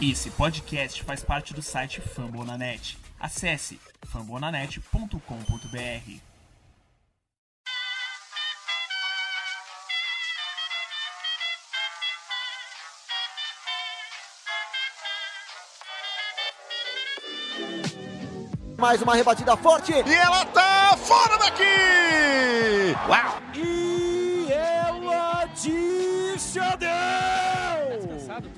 Esse podcast faz parte do site Fambonanet. Acesse fambonanet.com.br. Mais uma rebatida forte. E ela tá fora daqui! Uau! E ela desceu!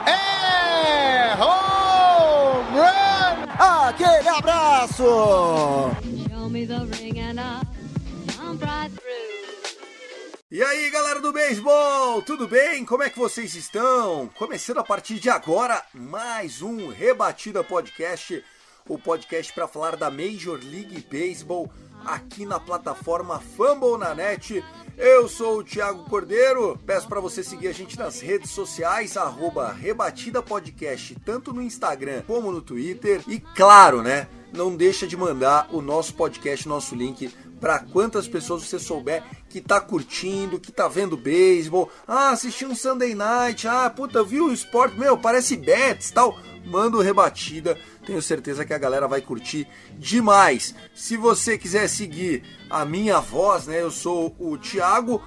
É home run! Aquele abraço! E aí, galera do beisebol, tudo bem? Como é que vocês estão? Começando a partir de agora, mais um Rebatida Podcast. O podcast para falar da Major League Baseball aqui na plataforma Fambonanet. Eu sou o Thiago Cordeiro, peço para você seguir a gente nas redes sociais, @Rebatida Podcast, tanto no Instagram como no Twitter. E claro, né, não deixa de mandar o nosso podcast, nosso link, para quantas pessoas você souber que tá curtindo, que tá vendo beisebol. Ah, assisti um Sunday Night, puta, viu o esporte, meu, parece bets e tal. Manda o Rebatida, tenho certeza que a galera vai curtir demais. Se você quiser seguir a minha voz, né, eu sou o Thiago,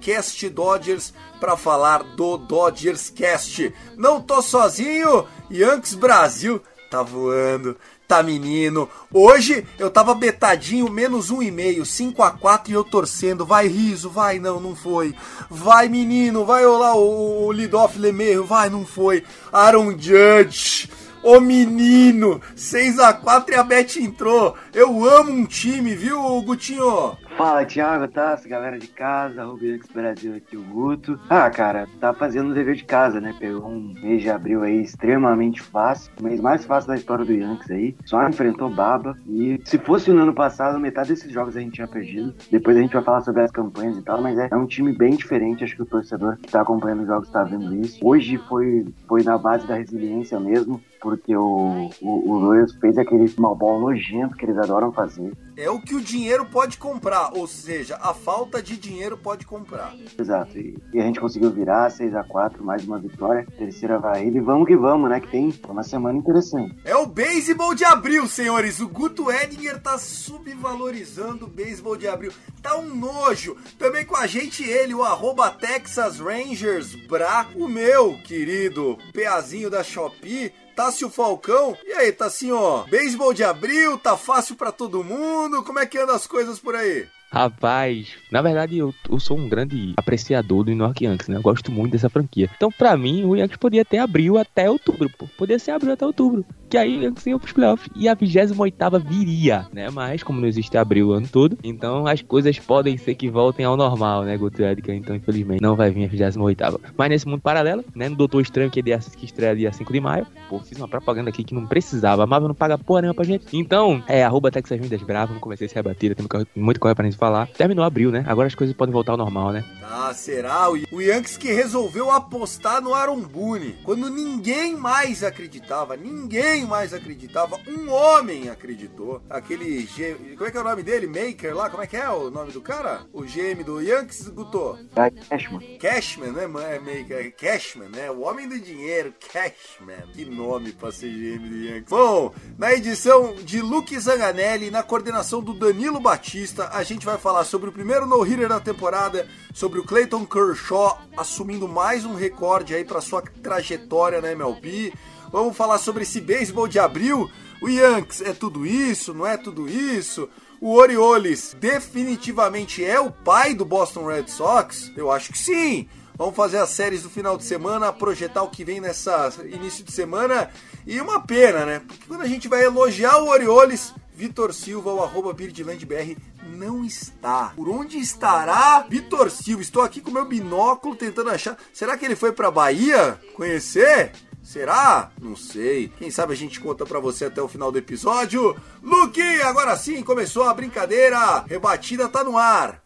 @CastDodgers, para falar do Dodgers Cast. Não tô sozinho, Yankees Brasil tá voando, tá menino. Hoje eu tava betadinho, -1,5, 5-4 e eu torcendo. Vai Rizzo, vai, não foi. Vai menino, vai lá o Lidoff Lemeiro, vai, não foi. Aaron Judge, ô menino, 6-4 e a bet entrou. Eu amo um time, viu, Gutinho? Fala, Thiago, Tássyo, galera de casa, @Yankees Brasil, aqui o Guto. Cara, tá fazendo o dever de casa, né? Pegou um mês de abril aí extremamente fácil, o mês mais fácil da história do Yankees aí. Só enfrentou baba e se fosse no ano passado, metade desses jogos a gente tinha perdido. Depois a gente vai falar sobre as campanhas e tal, mas é um time bem diferente, acho que o torcedor que tá acompanhando os jogos tá vendo isso. Hoje foi na base da resiliência mesmo, porque o Royals fez aquele small ball nojento que eles adoram fazer. É o que o dinheiro pode comprar, ou seja, a falta de dinheiro pode comprar. Exato, e a gente conseguiu virar 6-4, mais uma vitória, terceira varrida, e vamos que vamos, né, que tem uma semana interessante. É o beisebol de abril, senhores, o Guto Edinger tá subvalorizando o beisebol de abril, tá um nojo. Também com a gente ele, o @Texas Rangers, o meu querido Peazinho da Shopee, Tássyo Falcão. E aí, Tassinho, beisebol de abril, tá fácil pra todo mundo? Como é que andam as coisas por aí? Rapaz, na verdade eu sou um grande apreciador do New York Yankees, né? Eu gosto muito dessa franquia. Então, pra mim, o Yankees podia ter abril até outubro, pô. Podia ser abril até outubro. Que aí o Yankees ia pros playoffs e a 28ª viria, né? Mas, como não existe abril o ano todo, então as coisas podem ser que voltem ao normal, né, Guto Edinger? Então, infelizmente, não vai vir a 28ª. Mas nesse mundo paralelo, né, no Doutor Estranho, que estreia dia 5 de maio, pô, fiz uma propaganda aqui que não precisava. A Marvel não paga porra nenhuma pra gente. Então, @TexasRangersBravo, vamos começar esse rebatida, tem muito correr pra gente falar. Terminou abril, né? Agora as coisas podem voltar ao normal, né? Será? O Yankees que resolveu apostar no Aaron Boone, quando ninguém mais acreditava, um homem acreditou. Aquele como é que é o nome dele? Maker lá? Como é que é o nome do cara? O GM do Yankees, Guto? Cashman, né? Maker. Cashman, né? O homem do dinheiro, Cashman. Que nome pra ser GM do Yankees. Bom, na edição de Luke Zanganelli, na coordenação do Danilo Batista, a gente vai falar sobre o primeiro no-hitter da temporada, sobre o Clayton Kershaw assumindo mais um recorde aí para sua trajetória na MLB. Vamos falar sobre esse beisebol de abril. O Yankees é tudo isso, não é tudo isso? O Orioles definitivamente é o pai do Boston Red Sox? Eu acho que sim. Vamos fazer as séries do final de semana, projetar o que vem nessa início de semana. E uma pena, né? Porque quando a gente vai elogiar o Orioles, Vitor Silva, o @BirdlandBR, não está. Por onde estará Vitor Silva? Estou aqui com meu binóculo tentando achar. Será que ele foi para Bahia conhecer? Será? Não sei. Quem sabe a gente conta pra você até o final do episódio. Luke, agora sim, começou a brincadeira. Rebatida tá no ar.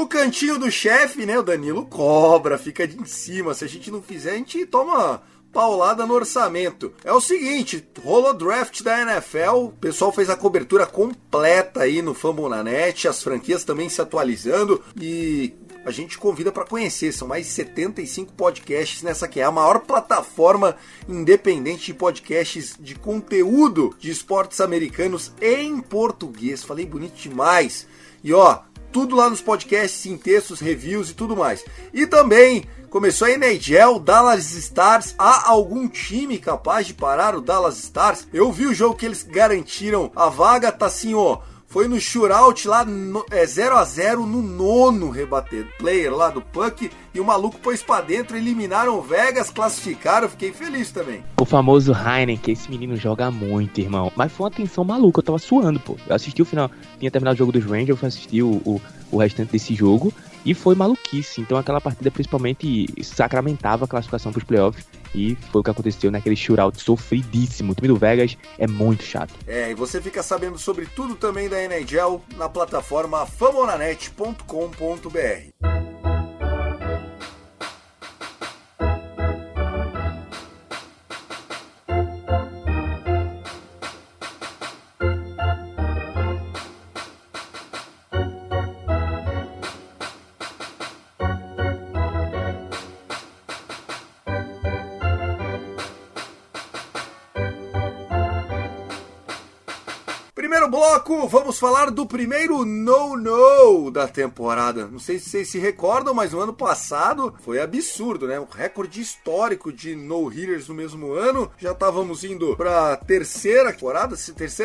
O cantinho do chefe, né? O Danilo cobra, fica de em cima. Se a gente não fizer, a gente toma paulada no orçamento. É o seguinte, rolou draft da NFL, o pessoal fez a cobertura completa aí no Fambonanet, as franquias também se atualizando e a gente convida para conhecer, são mais de 75 podcasts nessa que é a maior plataforma independente de podcasts de conteúdo de esportes americanos em português, falei bonito demais, e ó, tudo lá nos podcasts, em textos, reviews e tudo mais. E também começou a NHL, Dallas Stars. Há algum time capaz de parar o Dallas Stars? Eu vi o jogo que eles garantiram a vaga, tá assim, ó. Foi no shootout lá, 0x0 no nono rebatedor player lá do Puck. E o maluco pôs pra dentro, eliminaram o Vegas, classificaram, fiquei feliz também. O famoso Heinen, que esse menino joga muito, irmão. Mas foi uma tensão maluca, eu tava suando, pô. Eu assisti o final, tinha terminado o jogo dos Rangers, eu fui assistir o restante desse jogo. E foi maluquice, então aquela partida principalmente sacramentava a classificação para os playoffs e foi o que aconteceu naquele shootout sofridíssimo. O time do Vegas é muito chato. É, e você fica sabendo sobre tudo também da NHL na plataforma famonanet.com.br. Primeiro bloco, vamos falar do primeiro no-no da temporada. Não sei se vocês se recordam, mas no ano passado foi absurdo, né? Um recorde histórico de no-hitters no mesmo ano. Já estávamos indo para a terceira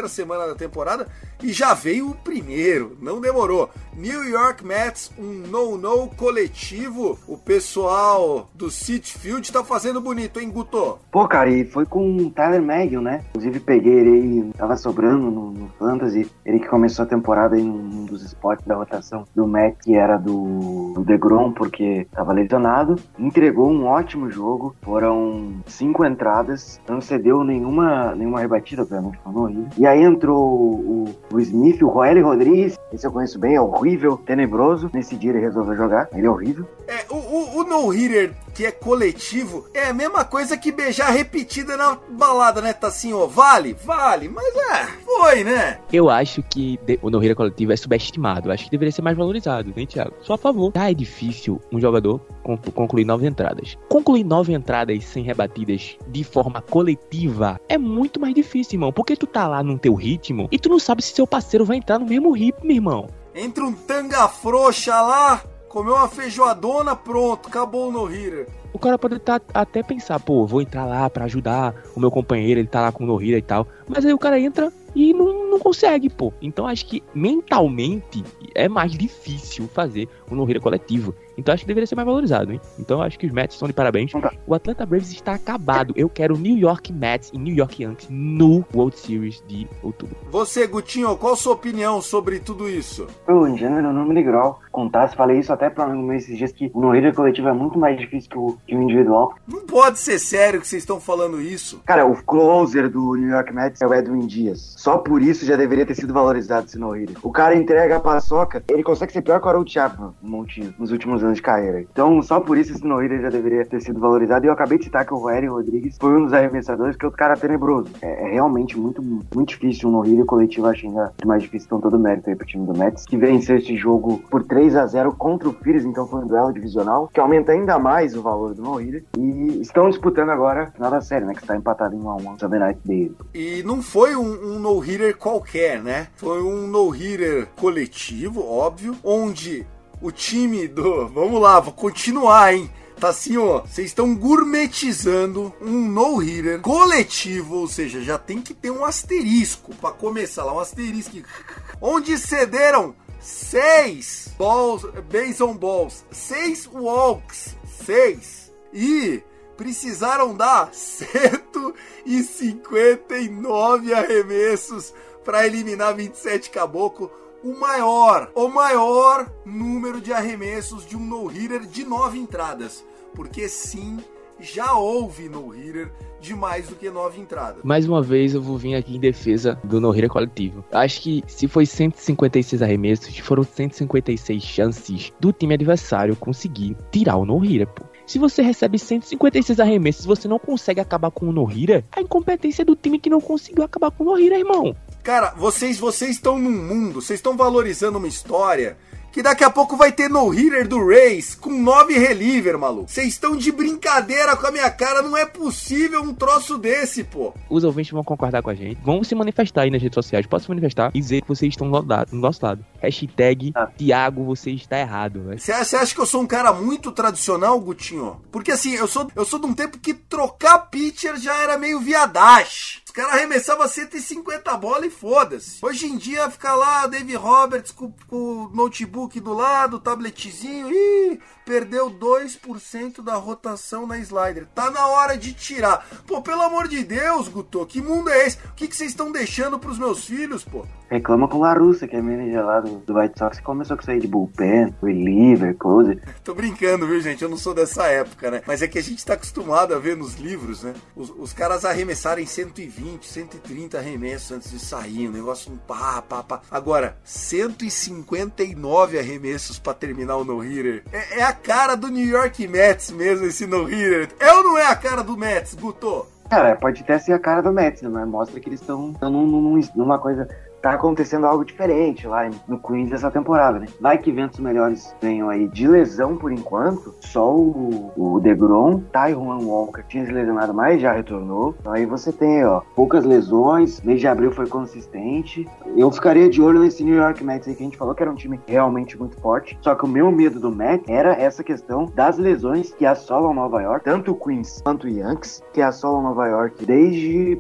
semana da temporada e já veio o primeiro, não demorou. New York Mets, um no-no coletivo. O pessoal do Citi Field tá fazendo bonito, hein, Guto? Pô, cara, e foi com o Tyler Megill, né? Inclusive peguei ele e tava sobrando no Fantasy, ele que começou a temporada em um dos spots da rotação do Mac, que era do DeGrom, porque estava lesionado, entregou um ótimo jogo, foram 5 entradas, não cedeu nenhuma rebatida, obviamente, falou aí. E aí entrou o Smith, o Roelio Rodriguez, esse eu conheço bem, é horrível, tenebroso, nesse dia ele resolveu jogar, ele é horrível. É, o no-hitter que é coletivo, é a mesma coisa que beijar repetida na balada, né? Tá assim, ó, vale, mas foi, né? Eu acho que o no-hitter coletivo é subestimado, acho que deveria ser mais valorizado, né, Thiago? Só a favor. Já é difícil um jogador concluir 9 entradas. Concluir 9 entradas sem rebatidas de forma coletiva é muito mais difícil, irmão, porque tu tá lá no teu ritmo e tu não sabe se seu parceiro vai entrar no mesmo ritmo, irmão. Entra um tanga frouxa lá, comeu uma feijoadona, pronto, acabou o no-hitter. O cara pode até pensar, pô, vou entrar lá pra ajudar o meu companheiro, ele tá lá com o no-hitter e tal. Mas aí o cara entra e não consegue, pô. Então acho que mentalmente é mais difícil fazer um no-hitter coletivo. Então acho que deveria ser mais valorizado, hein? Então acho que os Mets estão de parabéns. O Atlanta Braves está acabado. Eu quero New York Mets e New York Yankees no World Series de outubro. Você, Gutinho, qual a sua opinião sobre tudo isso? Eu, em gênero, não me ligou. Contasse, falei isso até para um amigo meu esses dias, que o no-hitter coletivo é muito mais difícil que o individual. Não pode ser sério que vocês estão falando isso. Cara, o closer do New York Mets é o Edwin Diaz. Só por isso já deveria ter sido valorizado esse no-hitter. O cara entrega a paçoca, ele consegue ser pior que o Harold Chapman, um montinho, nos últimos anos de carreira. Então, só por isso esse no-hitter já deveria ter sido valorizado. E eu acabei de citar que o Roelio Rodriguez foi um dos arremessadores, que é outro cara tenebroso. É realmente muito difícil um no-hitter coletivo, acho ainda mais difícil. Então, todo o mérito aí pro time do Mets, que venceu esse jogo por 3-0 contra o Phillies, então foi um duelo divisional, que aumenta ainda mais o valor do no-hitter. E estão disputando agora final da série, né, que está empatado em 1-1 Sunday Night dele. E não foi um no-hitter qualquer, né? Foi um no-hitter coletivo, óbvio, onde o time do... Vamos lá, vou continuar, hein? Tá assim, ó, vocês estão gourmetizando um no-hitter coletivo, ou seja, já tem que ter um asterisco pra começar lá, um asterisco. Onde cederam 6 balls, base on balls, 6 walks, 6, e precisaram dar 159 arremessos pra eliminar 27 caboclo. O maior número de arremessos de um no-hitter de 9 entradas. Porque sim, já houve no-hitter de mais do que 9 entradas. Mais uma vez eu vou vir aqui em defesa do no-hitter coletivo. Acho que se foi 156 arremessos, foram 156 chances do time adversário conseguir tirar o no-hitter, pô. Se você recebe 156 arremessos e você não consegue acabar com o no-hitter, a incompetência é do time que não conseguiu acabar com o no-hitter, irmão. Cara, vocês estão num mundo, vocês estão valorizando uma história que daqui a pouco vai ter no-hitter do Rays com 9 reliever, maluco. Vocês estão de brincadeira com a minha cara, não é possível um troço desse, pô. Os ouvintes vão concordar com a gente, vão se manifestar aí nas redes sociais, pode se manifestar e dizer que vocês estão do nosso lado. Hashtag, Thiago, você está errado, velho. Você acha que eu sou um cara muito tradicional, Gutinho? Porque assim, eu sou de um tempo que trocar pitcher já era meio viadagem. Os caras arremessavam 150 bolas e foda-se. Hoje em dia fica lá Dave Roberts com o notebook do lado, o tabletezinho. Ih, perdeu 2% da rotação na slider. Tá na hora de tirar. Pô, pelo amor de Deus, Guto, que mundo é esse? O que vocês estão deixando pros meus filhos, pô? Reclama com o Larussa, que é manager lá do White Sox, que começou a sair de bullpen, reliever, closer. Tô brincando, viu, gente? Eu não sou dessa época, né? Mas é que a gente tá acostumado a ver nos livros, né? Os caras arremessarem 120, 130 arremessos antes de sair, um negócio pá. Agora, 159 arremessos pra terminar o no-hitter. É a cara do New York Mets mesmo, esse no-hitter. É ou não é a cara do Mets, Guto? Cara, pode até ser a cara do Mets, mas mostra que eles estão numa coisa... Tá acontecendo algo diferente lá no Queens dessa temporada, né? Vai que ventos melhores venham aí de lesão por enquanto. Só o DeGrom, Taijuan Walker tinha se lesionado, mas já retornou. Então aí você tem, ó, poucas lesões. Mês de abril foi consistente. Eu ficaria de olho nesse New York Mets aí que a gente falou que era um time realmente muito forte. Só que o meu medo do Mets era essa questão das lesões que assolam Nova York. Tanto o Queens quanto o Yankees, que assolam Nova York desde,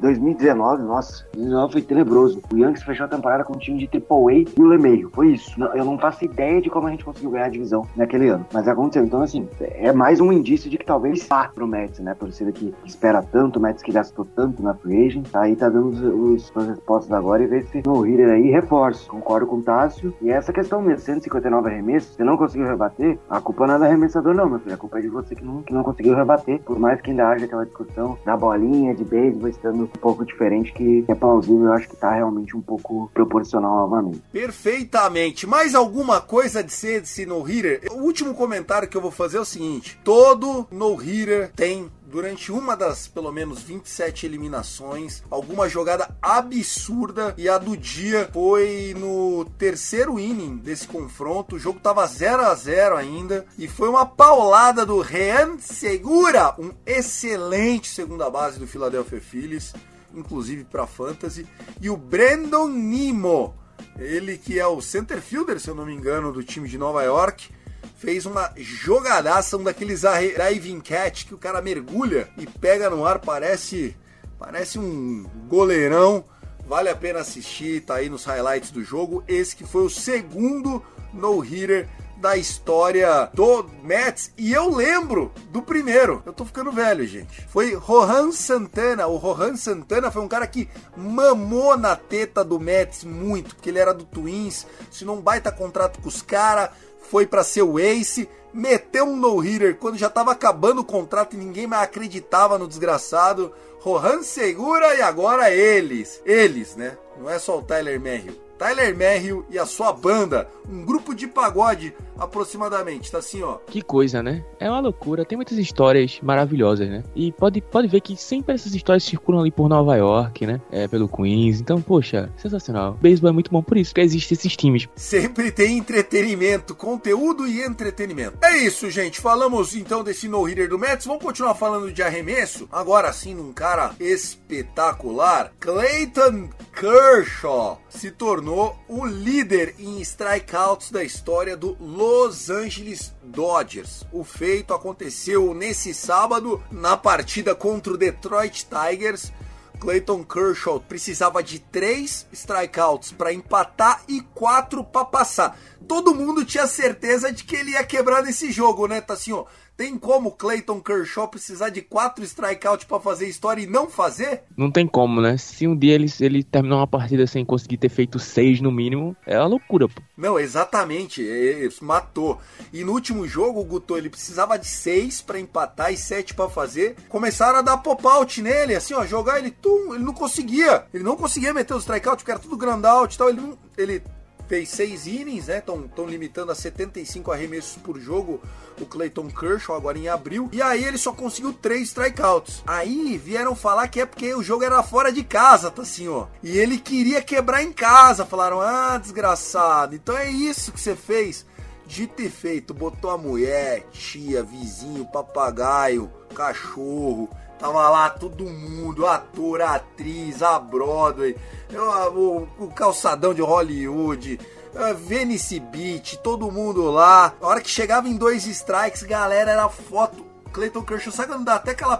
2019, nossa, 2019. Foi tenebroso. O Yankees fechou a temporada com um time de AAA e o LeMahieu. Foi isso. Eu não faço ideia de como a gente conseguiu ganhar a divisão naquele ano. Mas aconteceu. Então, assim, é mais um indício de que talvez vá pro Mets, né? Torcida que espera tanto, o Mets que gastou tanto na free agent. Tá aí, tá dando as respostas agora e vê se no hitter aí reforço. Concordo com o Tássyo. E essa questão mesmo, 159 arremessos, você não conseguiu rebater, a culpa não é do arremessador, não, meu filho. A culpa é de você que não conseguiu rebater. Por mais que ainda haja aquela discussão da bolinha, de beisebol, estando um pouco diferente, que é plausível. Eu acho que tá realmente um pouco proporcional novamente. Perfeitamente. Mais alguma coisa de ser desse no-hitter? O último comentário que eu vou fazer é o seguinte. Todo no-hitter tem... durante uma das, pelo menos, 27 eliminações, alguma jogada absurda, e a do dia foi no terceiro inning desse confronto, o jogo tava 0-0 ainda, e foi uma paulada do Ryan Segura, um excelente segunda base do Philadelphia Phillies, inclusive para fantasy, e o Brandon Nimmo, ele que é o center fielder, se eu não me engano, do time de Nova York, fez uma jogadaça, um daqueles driving catch que o cara mergulha e pega no ar, parece um goleirão, vale a pena assistir, tá aí nos highlights do jogo, esse que foi o segundo no-hitter da história do Mets, e eu lembro do primeiro, eu tô ficando velho, gente, foi Rohan Santana. O Rohan Santana foi um cara que mamou na teta do Mets muito, porque ele era do Twins, se não baita contrato com os caras, foi pra ser o ace, meteu um no-hitter quando já tava acabando o contrato e ninguém mais acreditava no desgraçado, Rohan Segura, e agora eles, né, não é só o Tyler Merrill e a sua banda, um grupo de pagode aproximadamente, tá assim, ó. Que coisa, né? É uma loucura, tem muitas histórias maravilhosas, né? E pode ver que sempre essas histórias circulam ali por Nova York, né? É, pelo Queens, então, poxa, sensacional. O beisebol é muito bom por isso, que existem esses times. Sempre tem entretenimento, conteúdo e entretenimento. É isso, gente, falamos então desse no-hitter do Mets, vamos continuar falando de arremesso, agora sim, num cara espetacular, Clayton Kershaw se tornou o líder em strikeouts da história do Los Angeles Dodgers. O feito aconteceu nesse sábado na partida contra o Detroit Tigers. Clayton Kershaw precisava de 3 strikeouts para empatar e 4 para passar. todo mundo tinha certeza de que ele ia quebrar nesse jogo, né, Tassinho? Tem como o Clayton Kershaw precisar de 4 strikeouts pra fazer história e não fazer? Não tem como, né? Se um dia ele terminar uma partida sem conseguir ter feito 6 no mínimo, é uma loucura, pô. Não, exatamente. Matou. E no último jogo, o Guto, ele precisava de 6 pra empatar e 7 pra fazer. Começaram a dar pop-out nele, assim, ó, jogar ele, ele não conseguia. Ele não conseguia meter os strikeouts, porque era tudo ground-out e tal. Ele fez 6 innings, né? Estão limitando a 75 arremessos por jogo o Clayton Kershaw agora em abril. E aí ele só conseguiu 3 strikeouts. Aí vieram falar que é porque o jogo era fora de casa, tá assim, ó. E ele queria quebrar em casa. Falaram, ah, desgraçado, então é isso que você fez. Dito e feito, botou a mulher, tia, vizinho, papagaio, cachorro. Tava lá todo mundo, ator, atriz, a Broadway, o calçadão de Hollywood, Venice Beach, todo mundo lá. A hora que chegava em 2 strikes, galera, era foto. Clayton Kershaw, sabe quando dá até aquela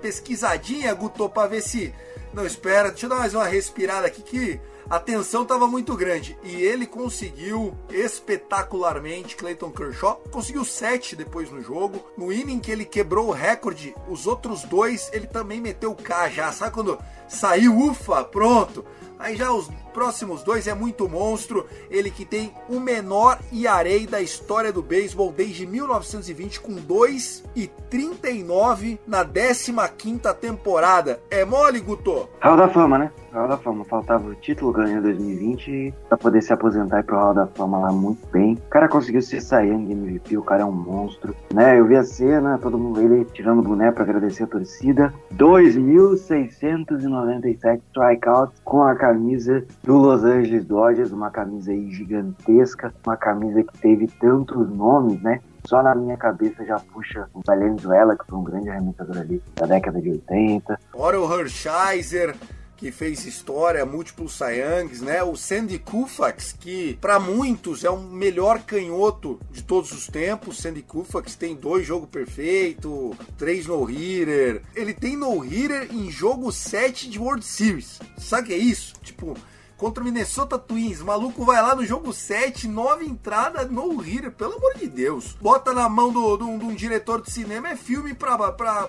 pesquisadinha, Guto, pra ver se... Não, espera, deixa eu dar mais uma respirada aqui que... A tensão estava muito grande e ele conseguiu espetacularmente. Clayton Kershaw conseguiu 7 depois no jogo. No inning que ele quebrou o recorde, os outros 2 ele também meteu o K já. Sabe quando saiu, ufa, pronto. Aí já os próximos 2 é muito monstro. Ele que tem o menor ERA da história do beisebol desde 1920 com 2,39 na 15ª temporada. É mole, Guto? Hall da Fama, né? Hall da Fama. Faltava o título, ganhou em 2020 pra poder se aposentar e ir pro Hall da Fama lá muito bem. O cara conseguiu ser Cy Young MVP, o cara é um monstro, né? Eu vi a cena, todo mundo ele tirando o boné pra agradecer a torcida. 2.697 strikeouts com a camisa do Los Angeles Dodgers, uma camisa aí gigantesca, uma camisa que teve tantos nomes, né? Só na minha cabeça já puxa o Valenzuela, que foi um grande arremessador ali da década de 80. Orel Hershiser, que fez história, múltiplos Cy Youngs, né? O Sandy Koufax, que para muitos é o melhor canhoto de todos os tempos. Sandy Koufax tem 2 jogos perfeitos, 3 no-hitter. Ele tem no-hitter em jogo 7 de World Series. Sabe o que é isso? Tipo, contra o Minnesota Twins, maluco vai lá no jogo 7, 9 entradas, no-hitter, pelo amor de Deus. Bota na mão de um diretor de cinema, é filme pra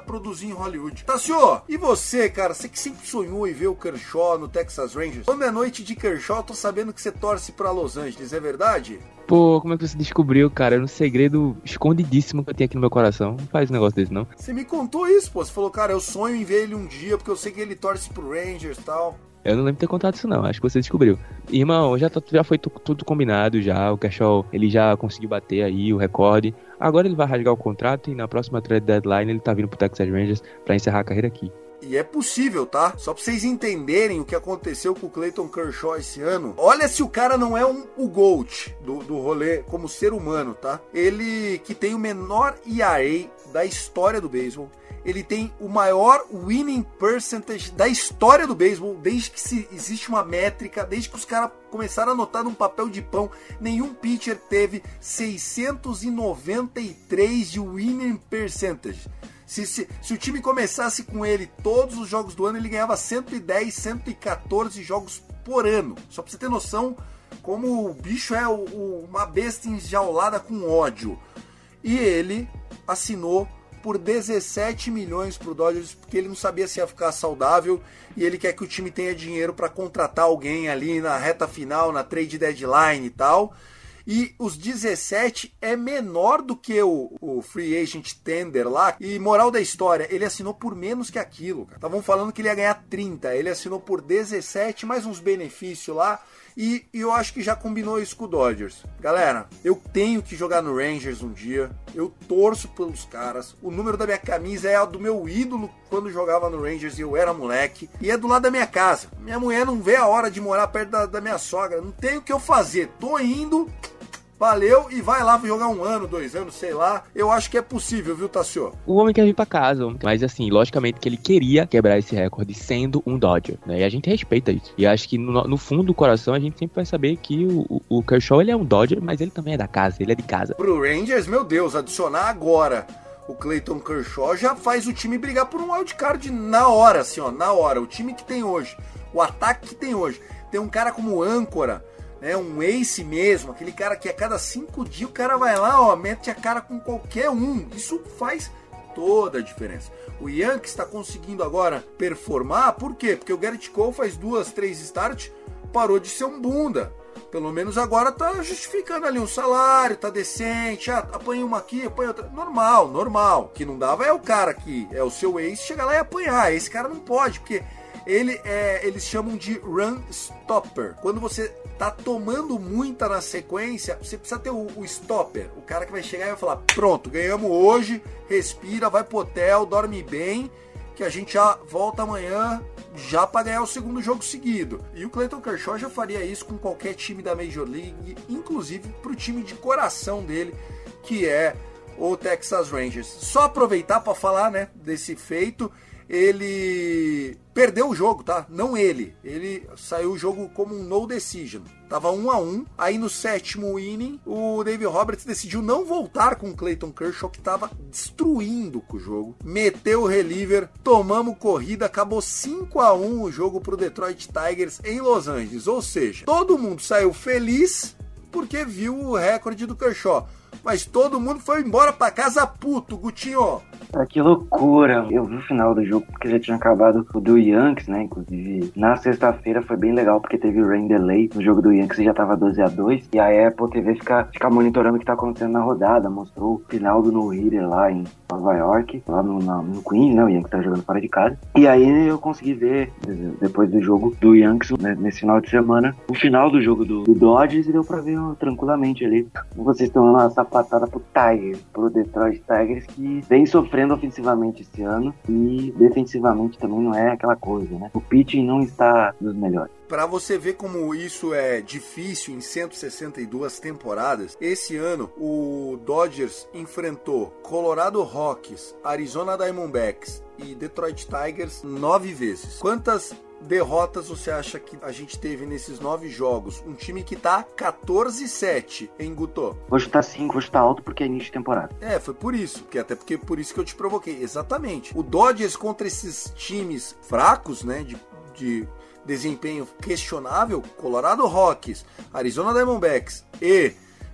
produzir em Hollywood. Tássyo, e você, cara? Você que sempre sonhou em ver o Kershaw no Texas Rangers. Quando é noite de Kershaw, eu tô sabendo que você torce pra Los Angeles, é verdade? Pô, como é que você descobriu, cara? Era um segredo escondidíssimo que eu tinha aqui no meu coração. Não faz um negócio desse, não. Você me contou isso, pô. Você falou, cara, eu sonho em ver ele um dia, porque eu sei que ele torce pro Rangers e tal. Eu não lembro de ter contado isso não, acho que você descobriu. Irmão, já foi tudo combinado já, o Kershaw, ele já conseguiu bater aí o recorde. Agora ele vai rasgar o contrato e na próxima trade deadline ele tá vindo pro Texas Rangers pra encerrar a carreira aqui. E é possível, tá? Só pra vocês entenderem o que aconteceu com o Clayton Kershaw esse ano. Olha se o cara não é o GOAT do rolê como ser humano, tá? Ele que tem o menor ERA da história do beisebol. Ele tem o maior winning percentage da história do beisebol, desde que existe uma métrica, desde que os caras começaram a anotar num papel de pão. Nenhum pitcher teve 693 de winning percentage. Se o time começasse com ele todos os jogos do ano, ele ganhava 110, 114 jogos por ano. Só pra você ter noção como o bicho é uma besta enjaulada com ódio. E ele assinou por 17 milhões pro Dodgers, porque ele não sabia se ia ficar saudável e ele quer que o time tenha dinheiro para contratar alguém ali na reta final, na trade deadline e tal. E os 17 é menor do que o free agent tender lá. E moral da história, ele assinou por menos que aquilo, cara. Estavam falando que ele ia ganhar 30, ele assinou por 17, mais uns benefícios lá. E eu acho que já combinou isso com o Dodgers. Galera, eu tenho que jogar no Rangers um dia. Eu torço pelos caras. O número da minha camisa é a do meu ídolo quando jogava no Rangers e eu era moleque. E é do lado da minha casa. Minha mulher não vê a hora de morar perto da minha sogra. Não tem o que eu fazer. Tô indo, valeu, e vai lá jogar 1 ano, 2 anos, sei lá. Eu acho que é possível, viu, Tássyo? O homem quer vir pra casa, mas assim, logicamente que ele queria quebrar esse recorde sendo um Dodger, né? E a gente respeita isso. E acho que no fundo do coração a gente sempre vai saber que o Kershaw, ele é um Dodger, mas ele também é da casa, ele é de casa. Pro Rangers, meu Deus, adicionar agora o Clayton Kershaw já faz o time brigar por um wildcard na hora, assim, ó, na hora. O time que tem hoje, o ataque que tem hoje, tem um cara como âncora, né, um ace mesmo, aquele cara que a cada 5 dias o cara vai lá, ó, mete a cara com qualquer um. Isso faz toda a diferença. O Yankees está conseguindo agora performar, por quê? Porque o Garrett Cole faz 2, 3 starts, parou de ser um bunda. Pelo menos agora tá justificando ali um salário, tá decente, ah, apanha uma aqui, apanha outra, normal, normal. O que não dava é o cara que é o seu ace chegar lá e apanhar, esse cara não pode, porque ele é, eles chamam de run stopper. Quando você tá tomando muita na sequência, você precisa ter o stopper, o cara que vai chegar e vai falar, pronto, ganhamos hoje, respira, vai pro hotel, dorme bem, que a gente já volta amanhã já para ganhar o 2º jogo seguido. E o Clayton Kershaw já faria isso com qualquer time da Major League, inclusive para o time de coração dele, que é o Texas Rangers. Só aproveitar para falar, né, desse feito, ele perdeu o jogo, tá? Não ele. Ele saiu o jogo como um no decision. Tava 1-1. Aí no 7º inning, o Dave Roberts decidiu não voltar com o Clayton Kershaw, que tava destruindo com o jogo. Meteu o reliever, tomamos corrida, acabou 5-1 o jogo pro Detroit Tigers em Los Angeles. Ou seja, todo mundo saiu feliz porque viu o recorde do Kershaw. Mas todo mundo foi embora pra casa puto, Gutinho. Ah, que loucura. Eu vi o final do jogo porque já tinha acabado o do Yankees, né? Inclusive, na sexta-feira foi bem legal porque teve rain delay no jogo do Yankees e já tava 12-2. E a Apple TV fica monitorando o que tá acontecendo na rodada. Mostrou o final do no-hitter lá em Nova York, lá no Queens, né? O Yankees tá jogando fora de casa. E aí eu consegui ver, depois do jogo do Yankees, né, nesse final de semana, o final do jogo do Dodgers e deu pra ver tranquilamente ali. Vocês estão lá patada pro Tigers, pro Detroit Tigers, que vem sofrendo ofensivamente esse ano e defensivamente também não é aquela coisa, né? O pitching não está dos melhores. Para você ver como isso é difícil em 162 temporadas, esse ano o Dodgers enfrentou Colorado Rockies, Arizona Diamondbacks e Detroit Tigers 9 vezes. Quantas derrotas você acha que a gente teve nesses 9 jogos? Um time que tá 14-7, hein, Guto? Vou chutar 5, vou chutar alto porque é início de temporada. É, foi por isso, por isso que eu te provoquei. Exatamente. O Dodgers contra esses times fracos, né, de desempenho questionável, Colorado Rockies, Arizona Diamondbacks e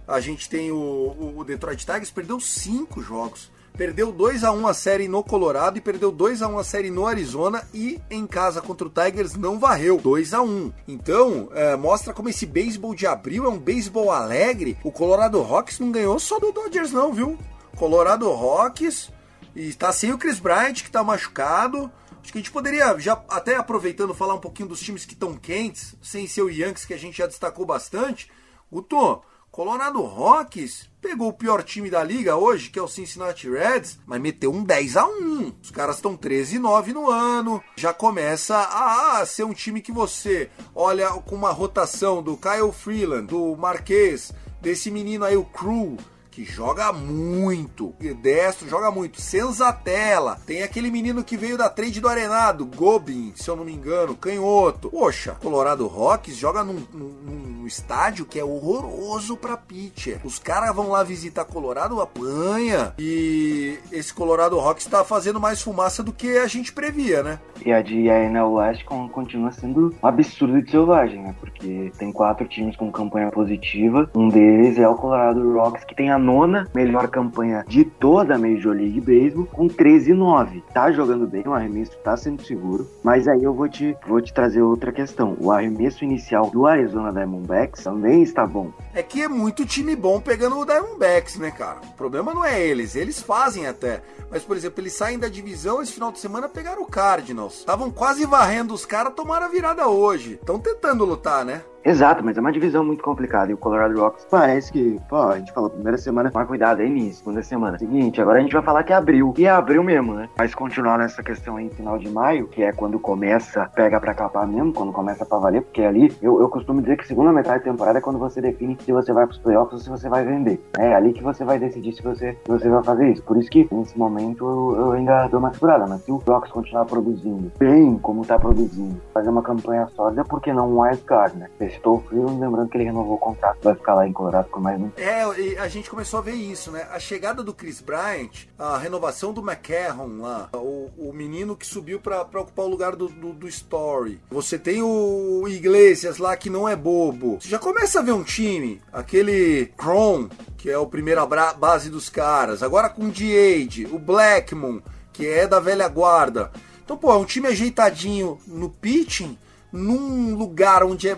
a gente tem o Detroit Tigers, perdeu 5 jogos. Perdeu 2-1 a série no Colorado e perdeu 2-1 a série no Arizona e em casa contra o Tigers não varreu, 2-1. Então, mostra como esse beisebol de abril é um beisebol alegre. O Colorado Rockies não ganhou só do Dodgers não, viu? Colorado Rockies e tá sem o Chris Bryant, que tá machucado. Acho que a gente poderia, já até aproveitando, falar um pouquinho dos times que estão quentes, sem ser o Yankees, que a gente já destacou bastante. Guto, Colorado Rockies pegou o pior time da liga hoje, que é o Cincinnati Reds, mas meteu um 10-1. Os caras estão 13-9 no ano. Já começa a ser um time que você olha com uma rotação do Kyle Freeland, do Marquez, desse menino aí, o Crew, que joga muito, destro, joga muito, Senzatella, tem aquele menino que veio da trade do Arenado, Gobin, se eu não me engano, canhoto. Poxa, Colorado Rockies joga num estádio que é horroroso pra pitcher. Os caras vão lá visitar Colorado, apanha, e esse Colorado Rockies tá fazendo mais fumaça do que a gente previa, né? E a de ANL West continua sendo um absurdo de selvagem, né? Porque tem 4 times com campanha positiva, um deles é o Colorado Rockies, que tem a 9ª melhor campanha de toda a Major League Baseball, com 13-9. Tá jogando bem, o arremesso tá sendo seguro, mas aí eu vou te trazer outra questão. O arremesso inicial do Arizona Diamondbacks também está bom. É que é muito time bom pegando o Diamondbacks, né, cara? O problema não é eles fazem até, mas, por exemplo, eles saem da divisão, esse final de semana pegaram o Cardinals. Estavam quase varrendo os caras, tomaram a virada hoje. Estão tentando lutar, né? Exato, mas é uma divisão muito complicada. E o Colorado Rockies parece que, pô, a gente falou primeira semana, mas cuidado, é início, segunda semana. Seguinte, agora a gente vai falar que é abril. E é abril mesmo, né? Mas continuar nessa questão aí, final de maio, que é quando começa, pega pra capar mesmo, quando começa pra valer, porque ali, eu costumo dizer que segunda metade da temporada é quando você define se você vai pros playoffs ou se você vai vender. É ali que você vai decidir se você vai fazer isso. Por isso que, nesse momento, eu ainda dou uma segurada, mas se o Rockies continuar produzindo bem como tá produzindo, fazer uma campanha sólida, por que não um wildcard, né? testou o Freeland, lembrando que ele renovou o contrato, vai ficar lá em Colorado por mais um tempo. É, a gente começou a ver isso, né? A chegada do Chris Bryant, a renovação do McCarron lá, o menino que subiu pra ocupar o lugar do Story. Você tem o Iglesias lá, que não é bobo. Você já começa a ver um time, aquele Cron, que é o primeira base dos caras, agora com o D-Age, o Blackmon, que é da velha guarda. Então, pô, é um time ajeitadinho no pitching, num lugar onde é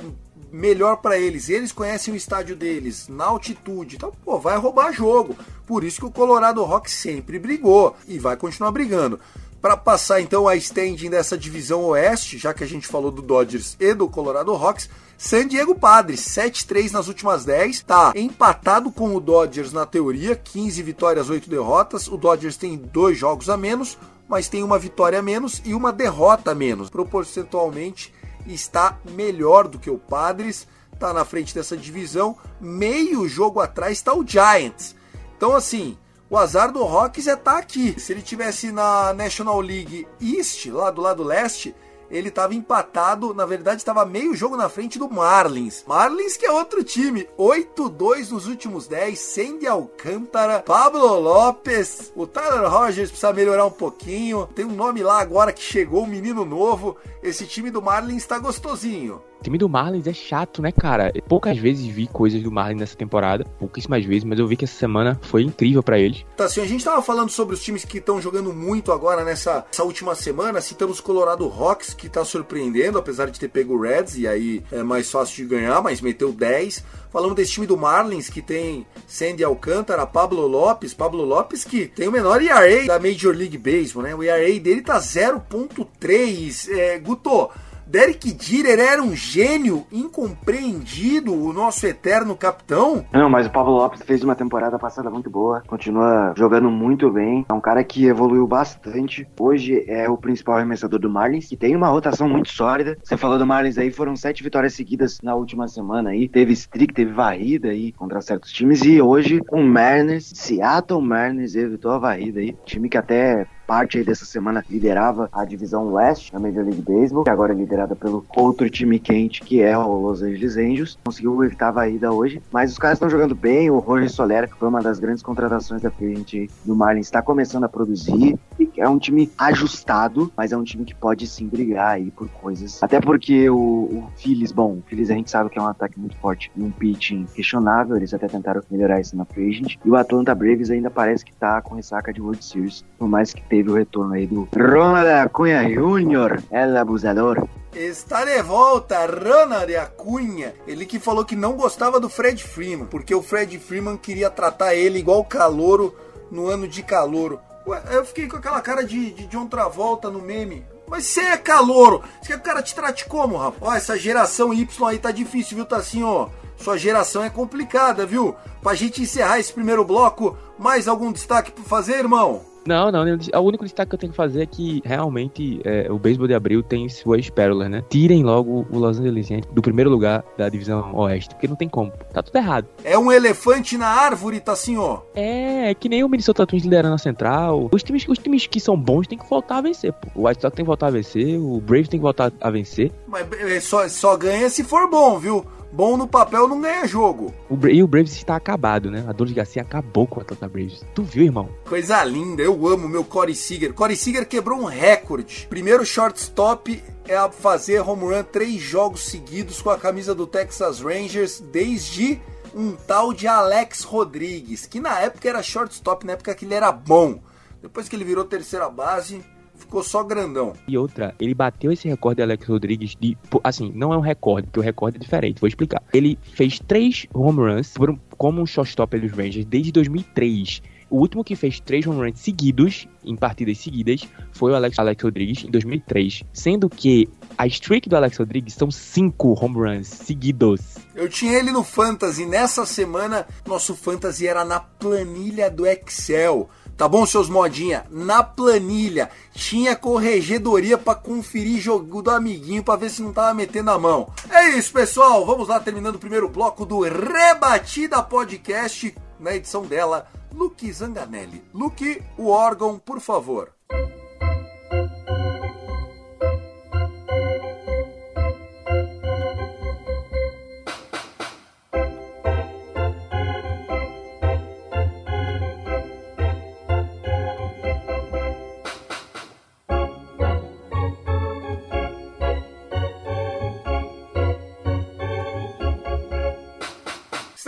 melhor pra eles. Eles conhecem o estádio deles, na altitude. Então, pô, vai roubar jogo. Por isso que o Colorado Rockies sempre brigou e vai continuar brigando. Para passar, então, a standing dessa divisão oeste, já que a gente falou do Dodgers e do Colorado Rockies, San Diego Padres, 7-3 nas últimas 10, tá empatado com o Dodgers na teoria, 15 vitórias, 8 derrotas, o Dodgers tem 2 jogos a menos, mas tem uma vitória a menos e uma derrota a menos, proporcionalmente está melhor do que o Padres, tá na frente dessa divisão, meio jogo atrás tá o Giants, então assim... O azar do Rockies é estar aqui. Se ele tivesse na National League East, lá do lado leste, ele estava empatado, na verdade estava meio jogo na frente do Marlins. Marlins que é outro time, 8-2 nos últimos 10, Sandy Alcântara, Pablo Lopes, o Tyler Rogers precisa melhorar um pouquinho, tem um nome lá agora que chegou, um menino novo, esse time do Marlins está gostosinho. O time do Marlins é chato, né, cara? Poucas vezes vi coisas do Marlins nessa temporada, pouquíssimas vezes, mas eu vi que essa semana foi incrível pra eles. Tá, assim, a gente tava falando sobre os times que estão jogando muito agora nessa última semana, citamos o Colorado Rockies, que tá surpreendendo, apesar de ter pego o Reds, e aí é mais fácil de ganhar, mas meteu 10. Falamos desse time do Marlins, que tem Sandy Alcântara, Pablo Lopes que tem o menor ERA da Major League Baseball, né? O ERA dele tá 0.3, Guto... Derek Jeter era um gênio incompreendido, o nosso eterno capitão. Não, mas o Pablo Lopes fez uma temporada passada muito boa, continua jogando muito bem, é um cara que evoluiu bastante, hoje é o principal arremessador do Marlins, que tem uma rotação muito sólida. Você falou do Marlins aí, foram 7 vitórias seguidas na última semana aí, teve streak, teve varrida aí contra certos times, e hoje o Mariners, Seattle Mariners evitou a varrida aí, time que até... parte aí dessa semana liderava a divisão leste da Major League Baseball, que agora é liderada pelo outro time quente, que é o Los Angeles Angels. Conseguiu evitar a varrida hoje, mas os caras estão jogando bem. O Jorge Soler, que foi uma das grandes contratações da frente do Marlins, está começando a produzir. É um time ajustado, mas é um time que pode sim brigar aí por coisas. Até porque o Phillies, bom, o Phillies a gente sabe que é um ataque muito forte e um pitching questionável. Eles até tentaram melhorar isso na free agent. E o Atlanta Braves ainda parece que tá com ressaca de World Series, por mais que teve o retorno aí do Ronald Acuña Jr., El Abusador. Está de volta, Ronald Acuña. Ele que falou que não gostava do Fred Freeman, porque o Fred Freeman queria tratar ele igual calouro no ano de calouro. Ué, eu fiquei com aquela cara de John Travolta no meme. Mas você é calouro. Você quer que o cara te trate como, rapaz? Ó, essa geração Y aí tá difícil, viu, Tassinho? Sua geração é complicada, viu? Pra gente encerrar esse primeiro bloco, mais algum destaque pra fazer, irmão? Não, o único destaque que eu tenho que fazer é que realmente o beisebol de abril tem suas pérolas, né? Tirem logo o Los Angeles Angels do primeiro lugar da divisão oeste, porque não tem como, tá tudo errado. É um elefante na árvore, tá assim, ó. É que nem o Minnesota Twins liderando a central, os times que são bons tem que voltar a vencer, pô. O White Sox tem que voltar a vencer, o Braves tem que voltar a vencer. Mas só ganha se for bom, viu? Bom no papel não ganha jogo. E o Braves está acabado, né? A Adolis Garcia acabou com o Atlanta Braves. Tu viu, irmão? Coisa linda, eu amo meu Corey Seager. Corey Seager quebrou um recorde. Primeiro shortstop a fazer home run 3 jogos seguidos com a camisa do Texas Rangers desde um tal de Alex Rodriguez, que na época era shortstop, na época que ele era bom. Depois que ele virou terceira base... ficou só grandão. E outra, ele bateu esse recorde de Alex Rodriguez de... Assim, não é um recorde, porque o recorde é diferente. Vou explicar. Ele fez 3 home runs como um shortstop dos Rangers desde 2003. O último que fez 3 home runs seguidos, em partidas seguidas, foi o Alex Rodriguez em 2003. Sendo que a streak do Alex Rodriguez são 5 home runs seguidos. Eu tinha ele no Fantasy. Nessa semana, nosso Fantasy era na planilha do Excel. Tá bom, seus modinha? Na planilha. Tinha corregedoria pra conferir jogo do amiguinho pra ver se não tava metendo a mão. É isso, pessoal. Vamos lá, terminando o primeiro bloco do Rebatida Podcast. Na edição dela, Luke Zanganelli. Luke, o órgão, por favor.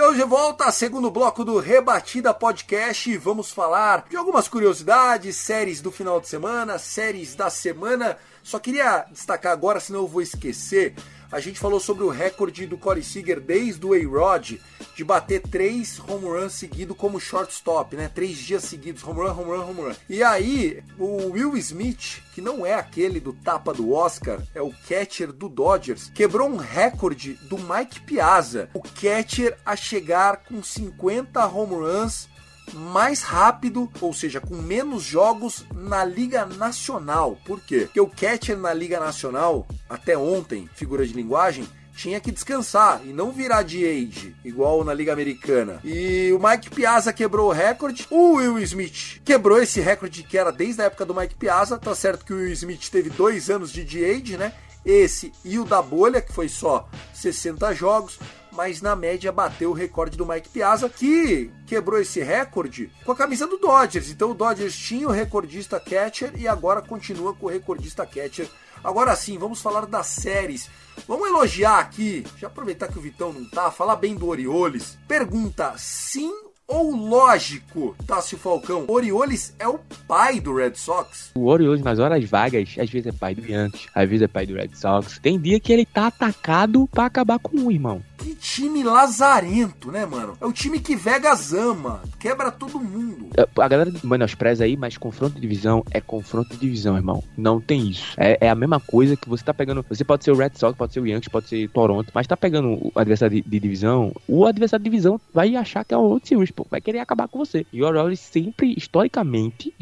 Estamos de volta, segundo bloco do Rebatida Podcast. Vamos falar de algumas curiosidades, séries do final de semana, séries da semana. Só queria destacar agora, senão eu vou esquecer. A gente falou sobre o recorde do Corey Seager desde o A-Rod de bater 3 home runs seguidos como shortstop, né? 3 dias seguidos, home run, home run, home run. E aí, o Will Smith, que não é aquele do tapa do Oscar, é o catcher do Dodgers, quebrou um recorde do Mike Piazza, o catcher a chegar com 50 home runs mais rápido, ou seja, com menos jogos na Liga Nacional. Por quê? Porque o catcher na Liga Nacional, até ontem, figura de linguagem, tinha que descansar e não virar de age, igual na Liga Americana. E o Mike Piazza quebrou o recorde. O Will Smith quebrou esse recorde que era desde a época do Mike Piazza. Tá certo que o Will Smith teve 2 anos de age, né? Esse e o da bolha, que foi só 60 jogos. Mas na média bateu o recorde do Mike Piazza, que quebrou esse recorde com a camisa do Dodgers. Então o Dodgers tinha o recordista catcher e agora continua com o recordista catcher. Agora sim, vamos falar das séries. Vamos elogiar aqui, já aproveitar que o Vitão não tá, falar bem do Orioles. Pergunta, sim ou lógico, Tássyo Falcão, Orioles é o pai do Red Sox? O Orioles, nas horas vagas, às vezes é pai do Yankees, às vezes é pai do Red Sox. Tem dia que ele tá atacado pra acabar com um, irmão. Que time lazarento, né, mano? É o time que Vegas ama, quebra todo mundo. A galera menospreza aí, mas confronto de divisão é confronto de divisão, irmão. Não tem isso. É a mesma coisa que você tá pegando. Você pode ser o Red Sox, pode ser o Yankees, pode ser Toronto, mas tá pegando o adversário de divisão, o adversário de divisão vai achar que é o World Series, pô. Vai querer acabar com você. E o Orioles sempre, historicamente,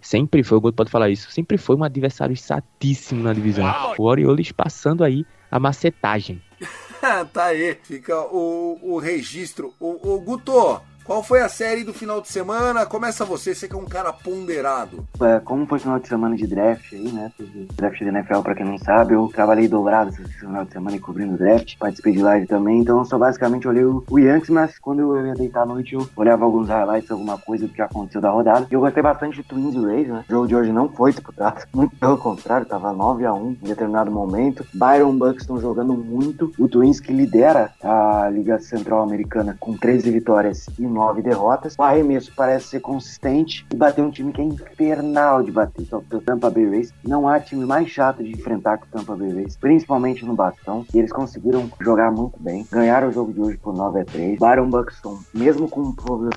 sempre foi, o Guto pode falar isso, sempre foi um adversário chatíssimo na divisão. O Orioles passando aí a macetagem. Tá aí, fica o registro. O Guto, qual foi a série do final de semana? Começa você que é um cara ponderado. Como foi o final de semana de draft aí, né? Teve draft da NFL, pra quem não sabe, eu trabalhei dobrado esse final de semana e cobrindo o draft, participei de live também, então eu só basicamente olhei o Yankees, mas quando eu ia deitar à noite, eu olhava alguns highlights, alguma coisa do que aconteceu da rodada, e eu gostei bastante de Twins e Rays, né? O jogo de hoje não foi disputado, muito pelo contrário, tava 9-1 em determinado momento. Byron Buxton jogando muito, o Twins que lidera a Liga Central Americana com 13 vitórias e 9 derrotas, o arremesso parece ser consistente e bateu um time que é infernal de bater, só que o Tampa Bay Rays, não há time mais chato de enfrentar que o Tampa Bay Rays, principalmente no bastão, e eles conseguiram jogar muito bem, ganharam o jogo de hoje por 9-3, Byron Buxton, mesmo com um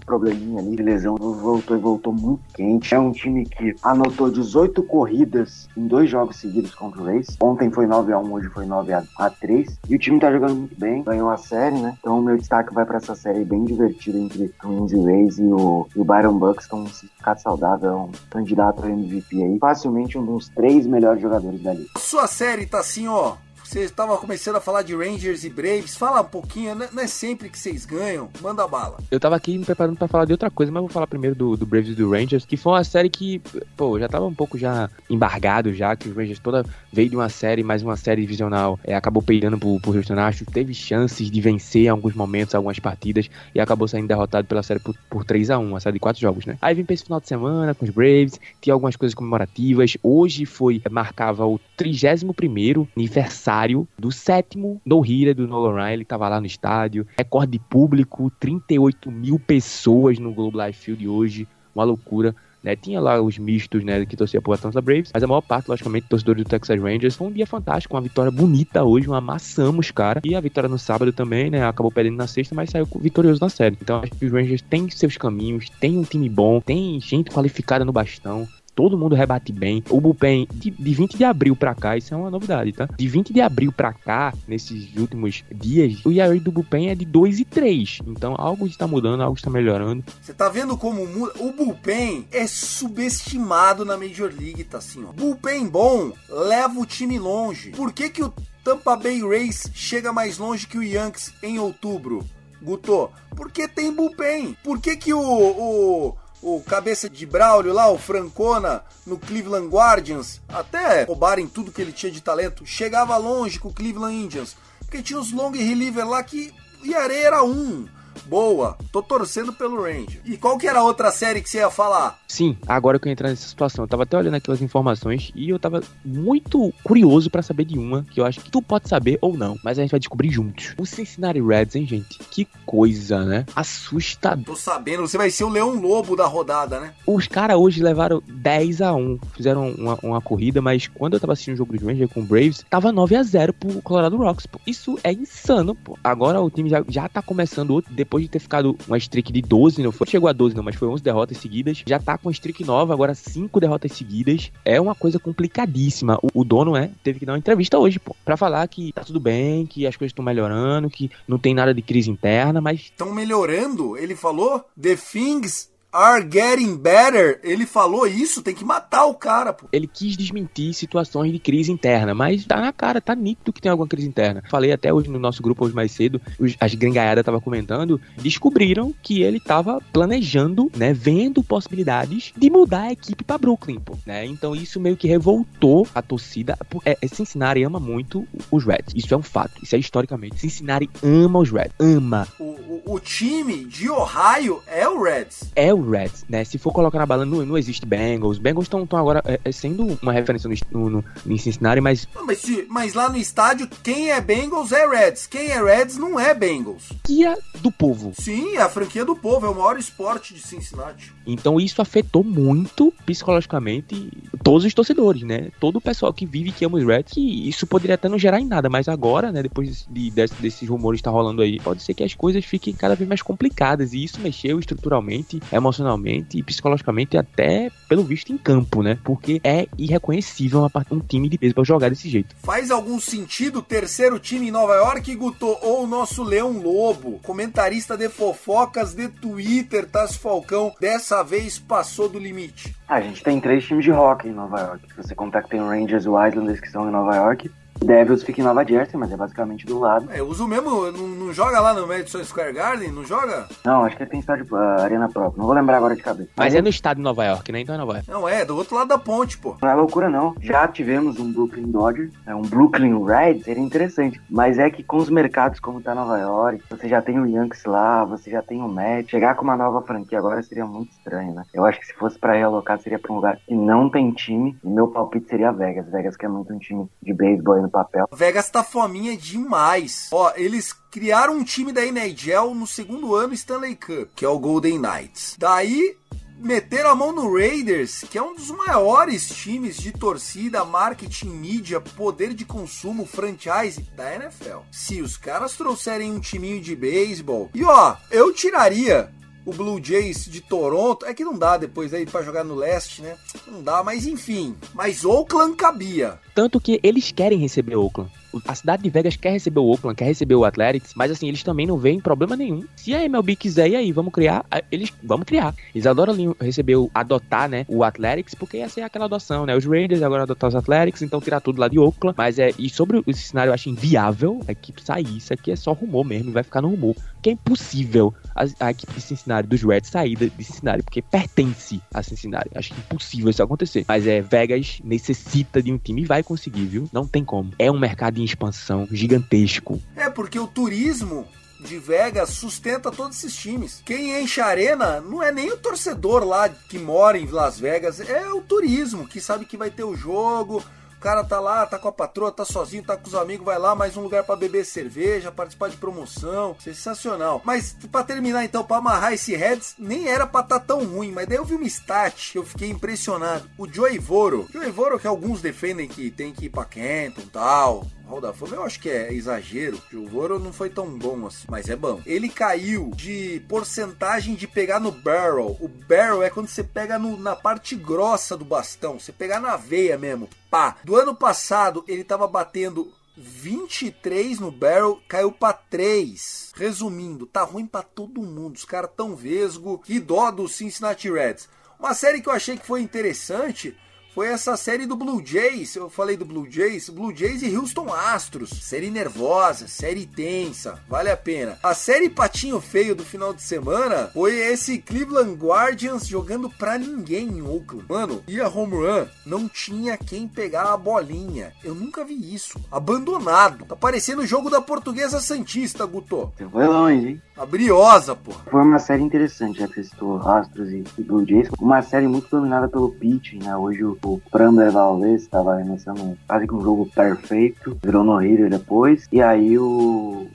probleminha ali de lesão, voltou muito quente, é um time que anotou 18 corridas em 2 jogos seguidos contra o Rays, ontem foi 9-1, hoje foi 9-3, e o time tá jogando muito bem, ganhou a série, né, então o meu destaque vai pra essa série bem divertida entre Twins e Rays, e o Byron Buxton, se ficar saudável, é um candidato a MVP aí, facilmente um dos 3 melhores jogadores da liga. Sua série tá assim, ó, você estava começando a falar de Rangers e Braves, fala um pouquinho, não é sempre que vocês ganham, manda bala. Eu tava aqui me preparando pra falar de outra coisa, mas vou falar primeiro do Braves e do Rangers, que foi uma série que, pô, já tava um pouco já embargado já, que os Rangers toda veio de uma série, mais uma série divisional, acabou perdendo pro Houston Astros, teve chances de vencer em alguns momentos, algumas partidas, e acabou saindo derrotado pela série por 3-1, a série de 4 jogos, né? Aí vim pra esse final de semana com os Braves, tinha algumas coisas comemorativas, hoje marcava o 31º aniversário do 7º no-hitter do Nolan Ryan, ele tava lá no estádio, recorde de público, 38.000 pessoas no Globe Life Field hoje, uma loucura, né? Tinha lá os mistos, né, que torcia pro Atlanta Braves, mas a maior parte, logicamente, torcedores do Texas Rangers. Foi um dia fantástico, uma vitória bonita hoje, uma amassamos, cara, e a vitória no sábado também, né, acabou perdendo na sexta, mas saiu vitorioso na série. Então acho que os Rangers têm seus caminhos, tem um time bom, tem gente qualificada no bastão, todo mundo rebate bem. O bullpen, de 20 de abril pra cá, isso é uma novidade, tá? De 20 de abril pra cá, nesses últimos dias, o ERA do bullpen é de 2.3. Então, algo está mudando, algo está melhorando. Você tá vendo como muda? O bullpen é subestimado na Major League, tá assim, ó. Bullpen bom leva o time longe. Por que que o Tampa Bay Rays chega mais longe que o Yankees em outubro, Guto? Porque tem bullpen. Por que que o cabeça de Braulio lá, o Francona, no Cleveland Guardians, até roubarem tudo que ele tinha de talento, chegava longe com o Cleveland Indians, porque tinha os long reliever lá que o ERA era 1, Boa, tô torcendo pelo Ranger. E qual que era a outra série que você ia falar? Sim, agora que eu entrar nessa situação, eu tava até olhando aquelas informações e eu tava muito curioso pra saber de uma, que eu acho que tu pode saber ou não, mas a gente vai descobrir juntos. O Cincinnati Reds, hein, gente? Que coisa, né? Assustador. Tô sabendo, você vai ser o Leão Lobo da rodada, né? Os caras hoje levaram 10-1, fizeram uma corrida, mas quando eu tava assistindo o jogo do Ranger com o Braves, tava 9-0 pro Colorado Rockies, pô. Isso é insano, pô. Agora o time já tá começando outro, depois de ter ficado uma streak de 12, não foi? Chegou a 12 não, mas foi 11 derrotas seguidas. Já tá com streak nova, agora 5 derrotas seguidas. É uma coisa complicadíssima. O dono teve que dar uma entrevista hoje, pô, pra falar que tá tudo bem, que as coisas estão melhorando, que não tem nada de crise interna, mas... Estão melhorando? Ele falou? The things... are getting better, ele falou isso, tem que matar o cara, pô. Ele quis desmentir situações de crise interna, mas tá na cara, tá nítido que tem alguma crise interna. Falei até hoje no nosso grupo, hoje mais cedo, as gringaiadas tava comentando, descobriram que ele tava planejando, né, vendo possibilidades de mudar a equipe pra Brooklyn, pô, né, então isso meio que revoltou a torcida, Cincinnati ama muito os Reds, isso é um fato, isso é historicamente, Cincinnati ama os Reds, ama. O time de Ohio é o Reds. É o Reds, né? Se for colocar na balança, não existe Bengals. Bengals estão agora sendo uma referência no Cincinnati, mas... Não, mas lá no estádio, quem é Bengals é Reds. Quem é Reds não é Bengals. Franquia do povo. Sim, a franquia do povo. É o maior esporte de Cincinnati. Então isso afetou muito, psicologicamente, todos os torcedores, né? Todo o pessoal que vive, que ama os Reds, que isso poderia até não gerar em nada, mas agora, né? Depois desses rumores que tá rolando aí, pode ser que as coisas fiquem cada vez mais complicadas, e isso mexeu estruturalmente, emocionalmente e psicologicamente, até pelo visto em campo, né? Porque é irreconhecível um time de beisebol jogar desse jeito. Faz algum sentido terceiro time em Nova York, Guto, ou o nosso Leão Lobo, comentarista de fofocas de Twitter, Tássyo Falcão, dessa vez passou do limite? A gente tem 3 times de hockey em Nova York. Se você contar que tem o Rangers, o Islanders, que estão em Nova York, Devils fica em Nova Jersey, mas é basicamente do lado. É, usa o mesmo, não joga lá no Madison Square Garden? Não joga? Não, acho que ele tem estádio, arena própria, não vou lembrar agora de cabeça. Mas é no estado de Nova York, né? Então é Nova York. Não, do outro lado da ponte, pô. Não é loucura, não. Já tivemos um Brooklyn Dodgers, um Brooklyn Reds, seria interessante. Mas é que com os mercados como tá Nova York, você já tem o Yankees lá, você já tem o Mets. Chegar com uma nova franquia agora seria muito estranho, né? Eu acho que se fosse pra realocar, seria pra um lugar que não tem time. E meu palpite seria Vegas. Vegas que é muito um time de beisebol papel. Vegas tá fominha demais. Ó, eles criaram um time da NHL no segundo ano Stanley Cup, que é o Golden Knights. Daí meteram a mão no Raiders, que é um dos maiores times de torcida, marketing, mídia, poder de consumo, franchise da NFL. Se os caras trouxerem um timinho de beisebol... E ó, eu tiraria o Blue Jays de Toronto, é que não dá depois aí pra jogar no leste, né? Não dá, mas enfim. Mas Oakland cabia. Tanto que eles querem receber Oakland. A cidade de Vegas quer receber o Oakland, quer receber o Athletics, mas assim, eles também não veem problema nenhum. Se a MLB quiser, e aí, vamos criar? Vamos criar. Eles adoram receber, adotar, né, o Athletics, porque ia ser aquela adoção, né? Os Raiders agora adotar os Athletics, então tirar tudo lá de Oakland. E sobre esse cenário, eu acho inviável a equipe sair. Isso aqui é só rumor mesmo, vai ficar no rumor. Que é impossível a equipe de Cincinnati, dos Reds, sair de Cincinnati, porque pertence a Cincinnati. Acho que é impossível isso acontecer. Mas Vegas necessita de um time e vai conseguir, viu? Não tem como. É um mercado em expansão gigantesco. É porque o turismo de Vegas sustenta todos esses times. Quem enche a arena não é nem o torcedor lá que mora em Las Vegas, é o turismo, que sabe que vai ter o jogo. O cara tá lá, tá com a patroa, tá sozinho, tá com os amigos, vai lá, mais um lugar pra beber cerveja, participar de promoção, sensacional. Mas pra terminar então, pra amarrar esse Reds, nem era pra tá tão ruim, mas daí eu vi uma stat, eu fiquei impressionado. O Joey Voro, que alguns defendem que tem que ir pra Canton e tal, Hall da Fama, eu acho que é exagero. O Joey Voro não foi tão bom assim, mas é bom. Ele caiu de porcentagem de pegar no barrel. O barrel é quando você pega na parte grossa do bastão, você pegar na veia mesmo. Pá. Do ano passado, ele tava batendo 23 no barrel, caiu pra 3. Resumindo, tá ruim pra todo mundo. Os caras tão vesgo. Que dó do Cincinnati Reds. Uma série que eu achei que foi interessante foi essa série do Blue Jays. Eu falei do Blue Jays e Houston Astros. Série nervosa, série tensa, vale a pena. A série patinho feio do final de semana foi esse Cleveland Guardians jogando pra ninguém em Oakland. Mano, ia home run, não tinha quem pegar a bolinha. Eu nunca vi isso. Abandonado. Tá parecendo o jogo da Portuguesa Santista, Guto. Você foi longe, hein? A briosa, pô. Foi uma série interessante, já que você citou Astros e Blue Jays. Uma série muito dominada pelo pitching, né? Hoje o Framber Valdez estava arremessando quase que um jogo perfeito, virou no-hitter depois, e aí o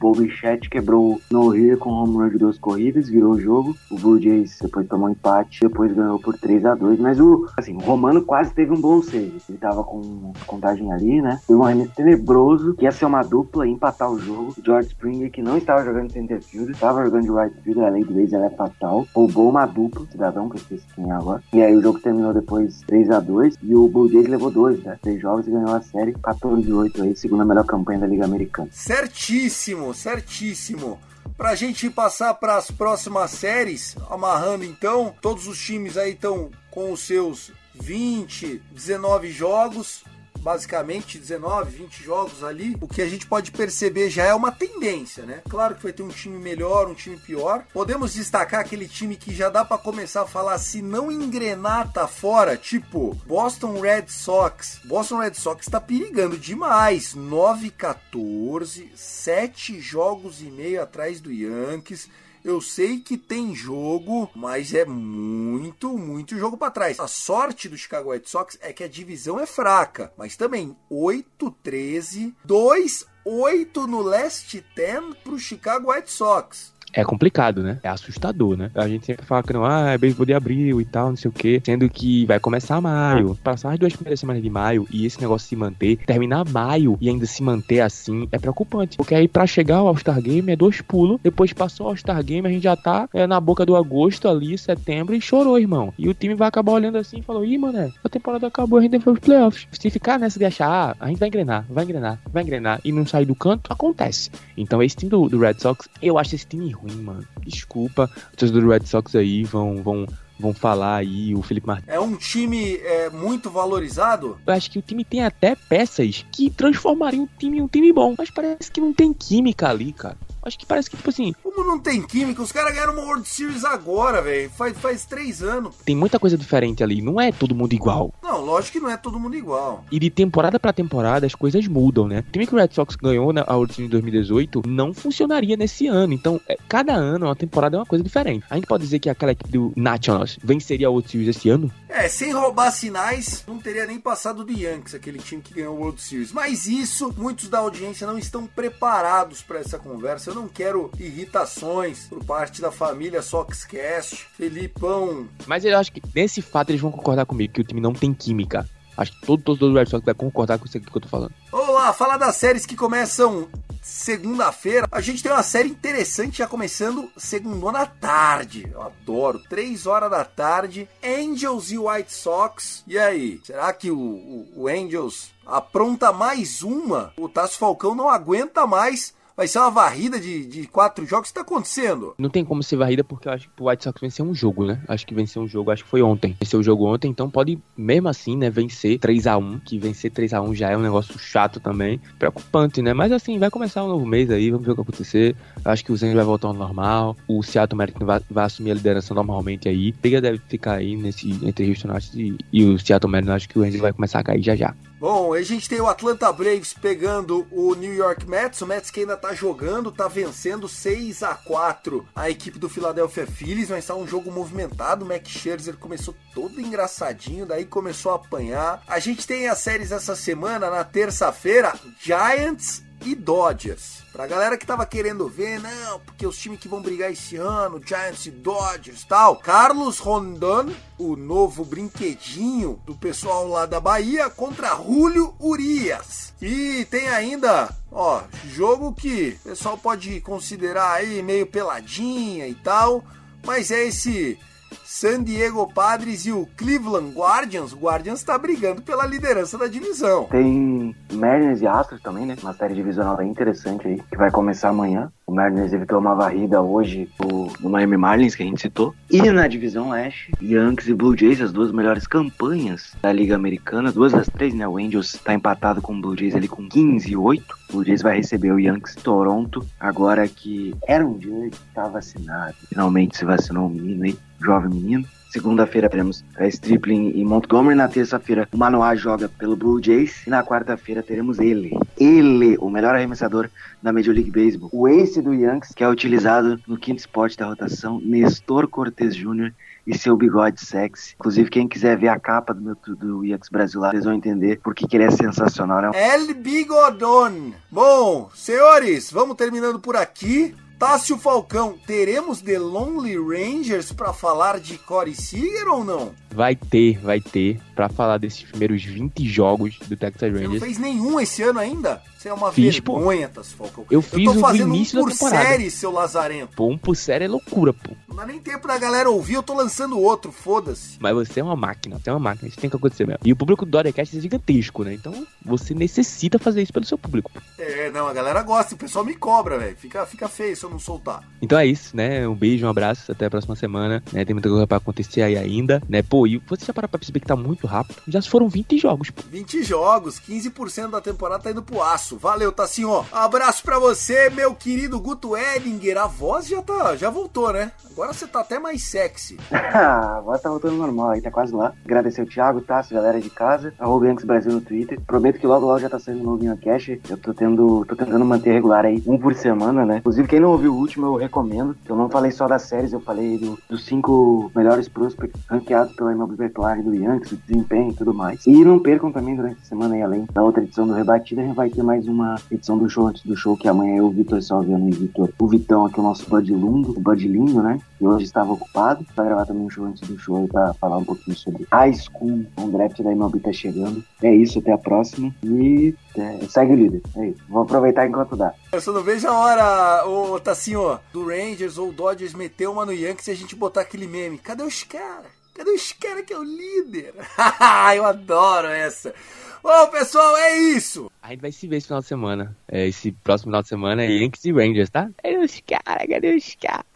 Bobichet quebrou no-hitter com um home run de 2 corridas, virou o jogo. O Blue Jays depois tomou um empate, depois ganhou por 3-2, mas o Romano quase teve um bom save, ele tava com contagem ali, né? Foi um arremesso tenebroso, que ia ser uma dupla e empatar o jogo. O George Springer, que não estava jogando de center field, estava jogando de right field, a lei do base ela é fatal, roubou uma dupla, cidadão, que eu esqueci quem é agora, e aí o jogo terminou depois 3-2, e o Blue Jays levou 2, né? 3 jogos e ganhou a série, 14-8 aí, segunda melhor campanha da Liga Americana. Certíssimo, certíssimo. Pra gente passar para as próximas séries, amarrando então, todos os times aí estão com os seus 19 jogos, basicamente 19, 20 jogos ali. O que a gente pode perceber já é uma tendência, né? Claro que vai ter um time melhor, um time pior. Podemos destacar aquele time que já dá para começar a falar, se não engrenar, tá fora, tipo Boston Red Sox. Boston Red Sox tá perigando demais. 9-14, 7 jogos e meio atrás do Yankees. Eu sei que tem jogo, mas é muito, muito jogo para trás. A sorte do Chicago White Sox é que a divisão é fraca, mas também 8-13, 2-8 no Last 10 pro Chicago White Sox. É complicado, né? É assustador, né? A gente sempre fala que não, é beisebol de abril e tal, não sei o quê. Sendo que vai começar maio, passar as 2 primeiras semanas de maio e esse negócio se manter, terminar maio e ainda se manter assim, é preocupante. Porque aí pra chegar ao All-Star Game é 2 pulos, depois passou o All-Star Game, a gente já tá na boca do agosto ali, setembro, e chorou, irmão. E o time vai acabar olhando assim e falou, ih, mané, a temporada acabou, a gente foi os playoffs. Se ficar nessa de achar, a gente vai engrenar, vai engrenar, vai engrenar, e não sair do canto, acontece. Então esse time do Red Sox, eu acho esse time ruim. Mano, desculpa, os torcedores do Red Sox aí vão falar aí, o Felipe Martins. É um time muito valorizado? Eu acho que o time tem até peças que transformariam o time em um time bom, mas parece que não tem química ali, cara. Acho que parece que, tipo assim... Como não tem química? Os caras ganharam uma World Series agora, velho. Faz 3 anos. Tem muita coisa diferente ali. Não é todo mundo igual. Não, lógico que não é todo mundo igual. E de temporada pra temporada, as coisas mudam, né? O time que o Red Sox ganhou na World Series em 2018 não funcionaria nesse ano. Então, cada ano, uma temporada é uma coisa diferente. A gente pode dizer que aquela equipe do Nationals venceria a World Series esse ano? Sem roubar sinais, não teria nem passado do Yankees, aquele time que ganhou a World Series. Mas isso, muitos da audiência não estão preparados pra essa conversa. Não quero irritações por parte da família Soxcast, Felipão. Mas eu acho que nesse fato eles vão concordar comigo, que o time não tem química. Acho que todo Red Sox vai concordar com isso aqui que eu tô falando. Olá, fala das séries que começam segunda-feira. A gente tem uma série interessante já começando segundona à tarde. Eu adoro. 3 horas da tarde. Angels e White Sox. E aí? Será que o Angels apronta mais uma? O Tássyo Falcão não aguenta mais. Vai ser uma varrida de 4 jogos? O que tá acontecendo? Não tem como ser varrida, porque eu acho que o White Sox venceu um jogo, né? Acho que foi ontem. Venceu o jogo ontem, então pode, mesmo assim, né, vencer 3-1, que vencer 3-1 já é um negócio chato também. Preocupante, né? Mas assim, vai começar um novo mês aí, vamos ver o que vai acontecer. Acho que o Zen vai voltar ao normal, o Seattle Mariners vai assumir a liderança normalmente aí. A briga deve ficar aí entre Houston Astros e o Seattle Mariners. Acho que o Zen vai começar a cair já já. Bom, a gente tem o Atlanta Braves pegando o New York Mets. O Mets que ainda tá jogando, tá vencendo 6-4 a equipe do Philadelphia Phillies, mas tá um jogo movimentado. O Max Scherzer começou todo engraçadinho, daí começou a apanhar. A gente tem as séries essa semana, na terça-feira, Giants e Dodgers. Pra galera que tava querendo ver, não, porque os times que vão brigar esse ano, Giants e Dodgers e tal. Carlos Rondon, o novo brinquedinho do pessoal lá da Bahia, contra Julio Urias. E tem ainda, jogo que o pessoal pode considerar aí meio peladinha e tal, mas é esse San Diego Padres e o Cleveland Guardians. O Guardians tá brigando pela liderança da divisão. Tem Mariners e Astros também, né? Uma série divisional bem interessante aí, que vai começar amanhã. O Mariners evitou uma varrida hoje no Miami Marlins, que a gente citou. E na divisão leste, Yankees e Blue Jays, as duas melhores campanhas da Liga Americana. Duas das três, né? O Angels está empatado com o Blue Jays ali com 15-8. O Blue Jays vai receber o Yankees Toronto. Agora que era um dia que tá vacinado. Finalmente se vacinou o menino aí, jovem menino. Segunda-feira teremos Stripling em Montgomery. Na terça-feira, o Manoá joga pelo Blue Jays. E na quarta-feira teremos ele, o melhor arremessador da Major League Baseball. O ace do Yankees, que é utilizado no quinto spot da rotação, Nestor Cortes Jr. e seu bigode sexy. Inclusive, quem quiser ver a capa do Yankees Brasil lá, vocês vão entender porque que ele é sensacional. El Bigodon. Bom, senhores, vamos terminando por aqui. Tássyo Falcão, teremos The Lonely Rangers pra falar de Corey Seager ou não? Vai ter, pra falar desses primeiros 20 jogos do Texas Rangers. Você não fez nenhum esse ano ainda? Você é uma vergonha, Tássyo Falcão. Eu fiz o início da temporada. Eu tô fazendo um por série, seu lazarento. Pô, um por série é loucura, pô. Não dá nem tempo da galera ouvir, eu tô lançando outro, foda-se. Mas você é uma máquina, isso tem que acontecer mesmo. E o público do Dodgecast é gigantesco, né? Então, você necessita fazer isso pelo seu público. É, não, a galera gosta, o pessoal me cobra, velho. Fica feio se eu não soltar. Então é isso, né? Um beijo, um abraço, até a próxima semana. Né? Tem muita coisa pra acontecer aí ainda, né? Pô, e você já parou pra perceber que tá muito rápido? Já foram 20 jogos, pô. 20 jogos, 15% da temporada tá indo pro aço. Valeu, Tassinho. Abraço pra você, meu querido Guto Edinger. A voz já voltou, né? Agora você tá até mais sexy. A voz tá voltando normal, aí tá quase lá. Agradecer o Thiago, Tássyo, galera de casa. @ Yankees Brasil no Twitter. Prometo que logo já tá saindo um novinho cash. Eu tô tentando manter regular aí, um por semana, né? Inclusive, quem não ouviu o último, eu recomendo. Eu não falei só das séries, eu falei dos 5 melhores prospects ranqueados pela MLB Claro do Yankees, o desempenho e tudo mais. E não percam também durante a semana e além da outra edição do Rebatida, vai ter mais uma edição do show antes do show, que amanhã é o Vitor Salviano e o Vitão, aqui é o nosso badilinho, né? E hoje estava ocupado. Vai gravar também um show antes do show para falar um pouquinho sobre High School. O draft da MLB tá chegando. É isso, até a próxima. E segue o líder. É isso. Vou aproveitar enquanto dá. Eu só não vejo a hora, ô Tassinho, do Rangers ou Dodgers meter uma no Yankees e a gente botar aquele meme. Cadê os caras que é o líder? Eu adoro essa. Bom, pessoal, é isso. A gente vai se ver esse final de semana. Esse próximo final de semana é Yankees e Rangers, tá? Cadê os caras?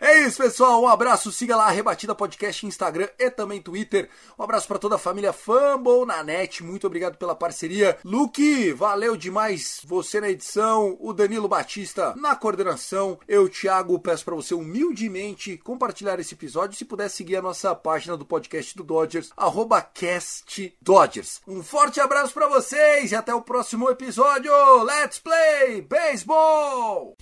É isso, pessoal. Um abraço. Siga lá a Rebatida Podcast, Instagram e também Twitter. Um abraço pra toda a família Fambonanet. Muito obrigado pela parceria. Luke, valeu demais. Você na edição, o Danilo Batista na coordenação. Eu, Thiago, peço pra você humildemente compartilhar esse episódio. Se puder seguir a nossa página do podcast do Dodgers, @castdodgers. Um forte abraço pra vocês e até o próximo episódio. Let's play baseball!